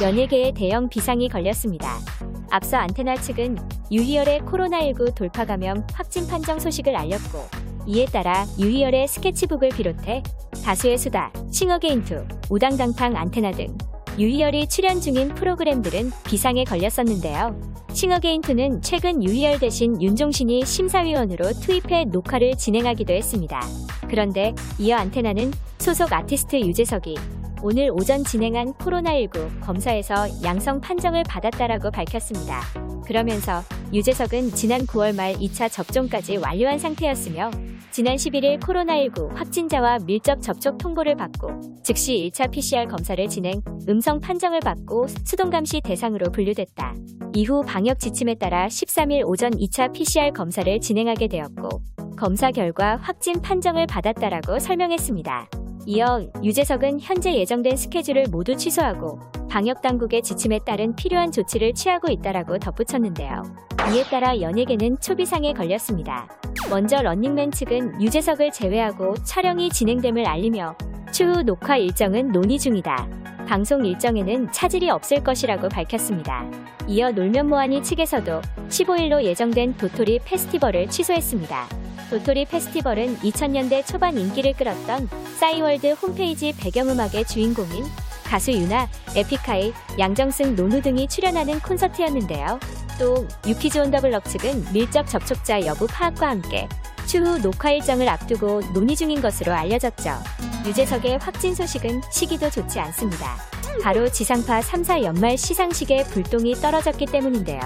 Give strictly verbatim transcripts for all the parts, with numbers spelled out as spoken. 연예계에 대형 비상이 걸렸습니다. 앞서 안테나 측은 유희열의 코로나 일구 돌파 감염 확진 판정 소식을 알렸고, 이에 따라 유희열의 스케치북을 비롯해 다수의 수다, 싱어게인 투, 우당당탕, 안테나 등 유희열이 출연 중인 프로그램들은 비상에 걸렸었는데요. 싱어게인 투는 최근 유희열 대신 윤종신이 심사위원으로 투입해 녹화를 진행하기도 했습니다. 그런데 이어 안테나는 소속 아티스트 유재석이 오늘 오전 진행한 코로나 일구 검사에서 양성 판정을 받았다라고 밝혔습니다. 그러면서 유재석은 지난 구월 말 이 차 접종까지 완료한 상태였으며, 지난 십일일 코로나 일구 확진자와 밀접 접촉 통보를 받고 즉시 일 차 피 씨 알 검사를 진행, 음성 판정을 받고 수동감시 대상으로 분류됐다. 이후 방역 지침에 따라 십삼일 오전 이 차 피 씨 알 검사를 진행하게 되었고, 검사 결과 확진 판정을 받았다라고 설명했습니다. 이어 유재석은 현재 예정된 스케줄을 모두 취소하고 방역당국의 지침에 따른 필요한 조치를 취하고 있다라고 덧붙였는데요. 이에 따라 연예계는 초비상에 걸렸습니다. 먼저 런닝맨 측은 유재석을 제외하고 촬영이 진행됨을 알리며, 추후 녹화 일정은 논의 중이다, 방송 일정에는 차질이 없을 것이라고 밝혔습니다. 이어 놀면 뭐하니 측에서도 십오일로 예정된 도토리 페스티벌을 취소했습니다. 도토리 페스티벌은 이천 년대 초반 인기를 끌었던 싸이월드 홈페이지 배경음악의 주인공인 가수 유나, 에픽하이, 양정승, 노누 등이 출연하는 콘서트였는데요. 또 유퀴즈 온 더블럭 측은 밀접 접촉자 여부 파악과 함께 추후 녹화 일정을 앞두고 논의 중인 것으로 알려졌죠. 유재석의 확진 소식은 시기도 좋지 않습니다. 바로 지상파 삼 사 연말 시상식에 불똥이 떨어졌기 때문인데요.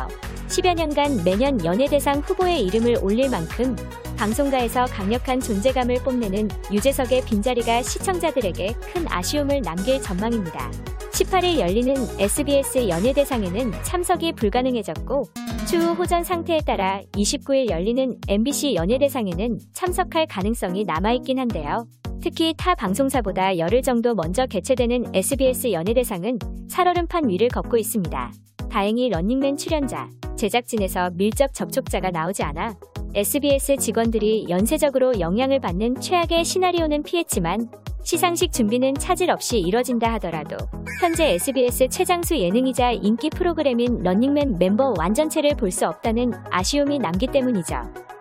십여 년간 매년 연예대상 후보의 이름을 올릴 만큼 방송가에서 강력한 존재감을 뽐내는 유재석의 빈자리가 시청자들에게 큰 아쉬움을 남길 전망입니다. 십팔일 열리는 에스 비 에스 연예대상에는 참석이 불가능해졌고, 추후 호전 상태에 따라 이십구일 열리는 엠 비 씨 연예대상에는 참석할 가능성이 남아있긴 한데요. 특히 타 방송사보다 열흘 정도 먼저 개최되는 에스 비 에스 연예대상은 살얼음판 위를 걷고 있습니다. 다행히 런닝맨 출연자, 제작진에서 밀접 접촉자가 나오지 않아 에스 비 에스 직원들이 연쇄적으로 영향을 받는 최악의 시나리오는 피했지만, 시상식 준비는 차질 없이 이뤄진다 하더라도 현재 에스 비 에스 최장수 예능이자 인기 프로그램인 런닝맨 멤버 완전체를 볼 수 없다는 아쉬움이 남기 때문이죠.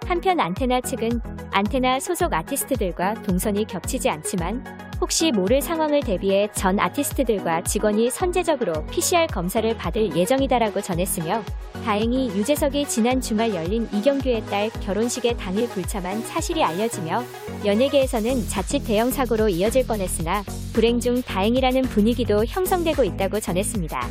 한편 안테나 측은 안테나 소속 아티스트들과 동선이 겹치지 않지만, 혹시 모를 상황을 대비해 전 아티스트들과 직원이 선제적으로 피 씨 알 검사를 받을 예정이다라고 전했으며, 다행히 유재석이 지난 주말 열린 이경규의 딸 결혼식에 당일 불참한 사실이 알려지며, 연예계에서는 자칫 대형 사고로 이어질 뻔했으나 불행 중 다행이라는 분위기도 형성되고 있다고 전했습니다.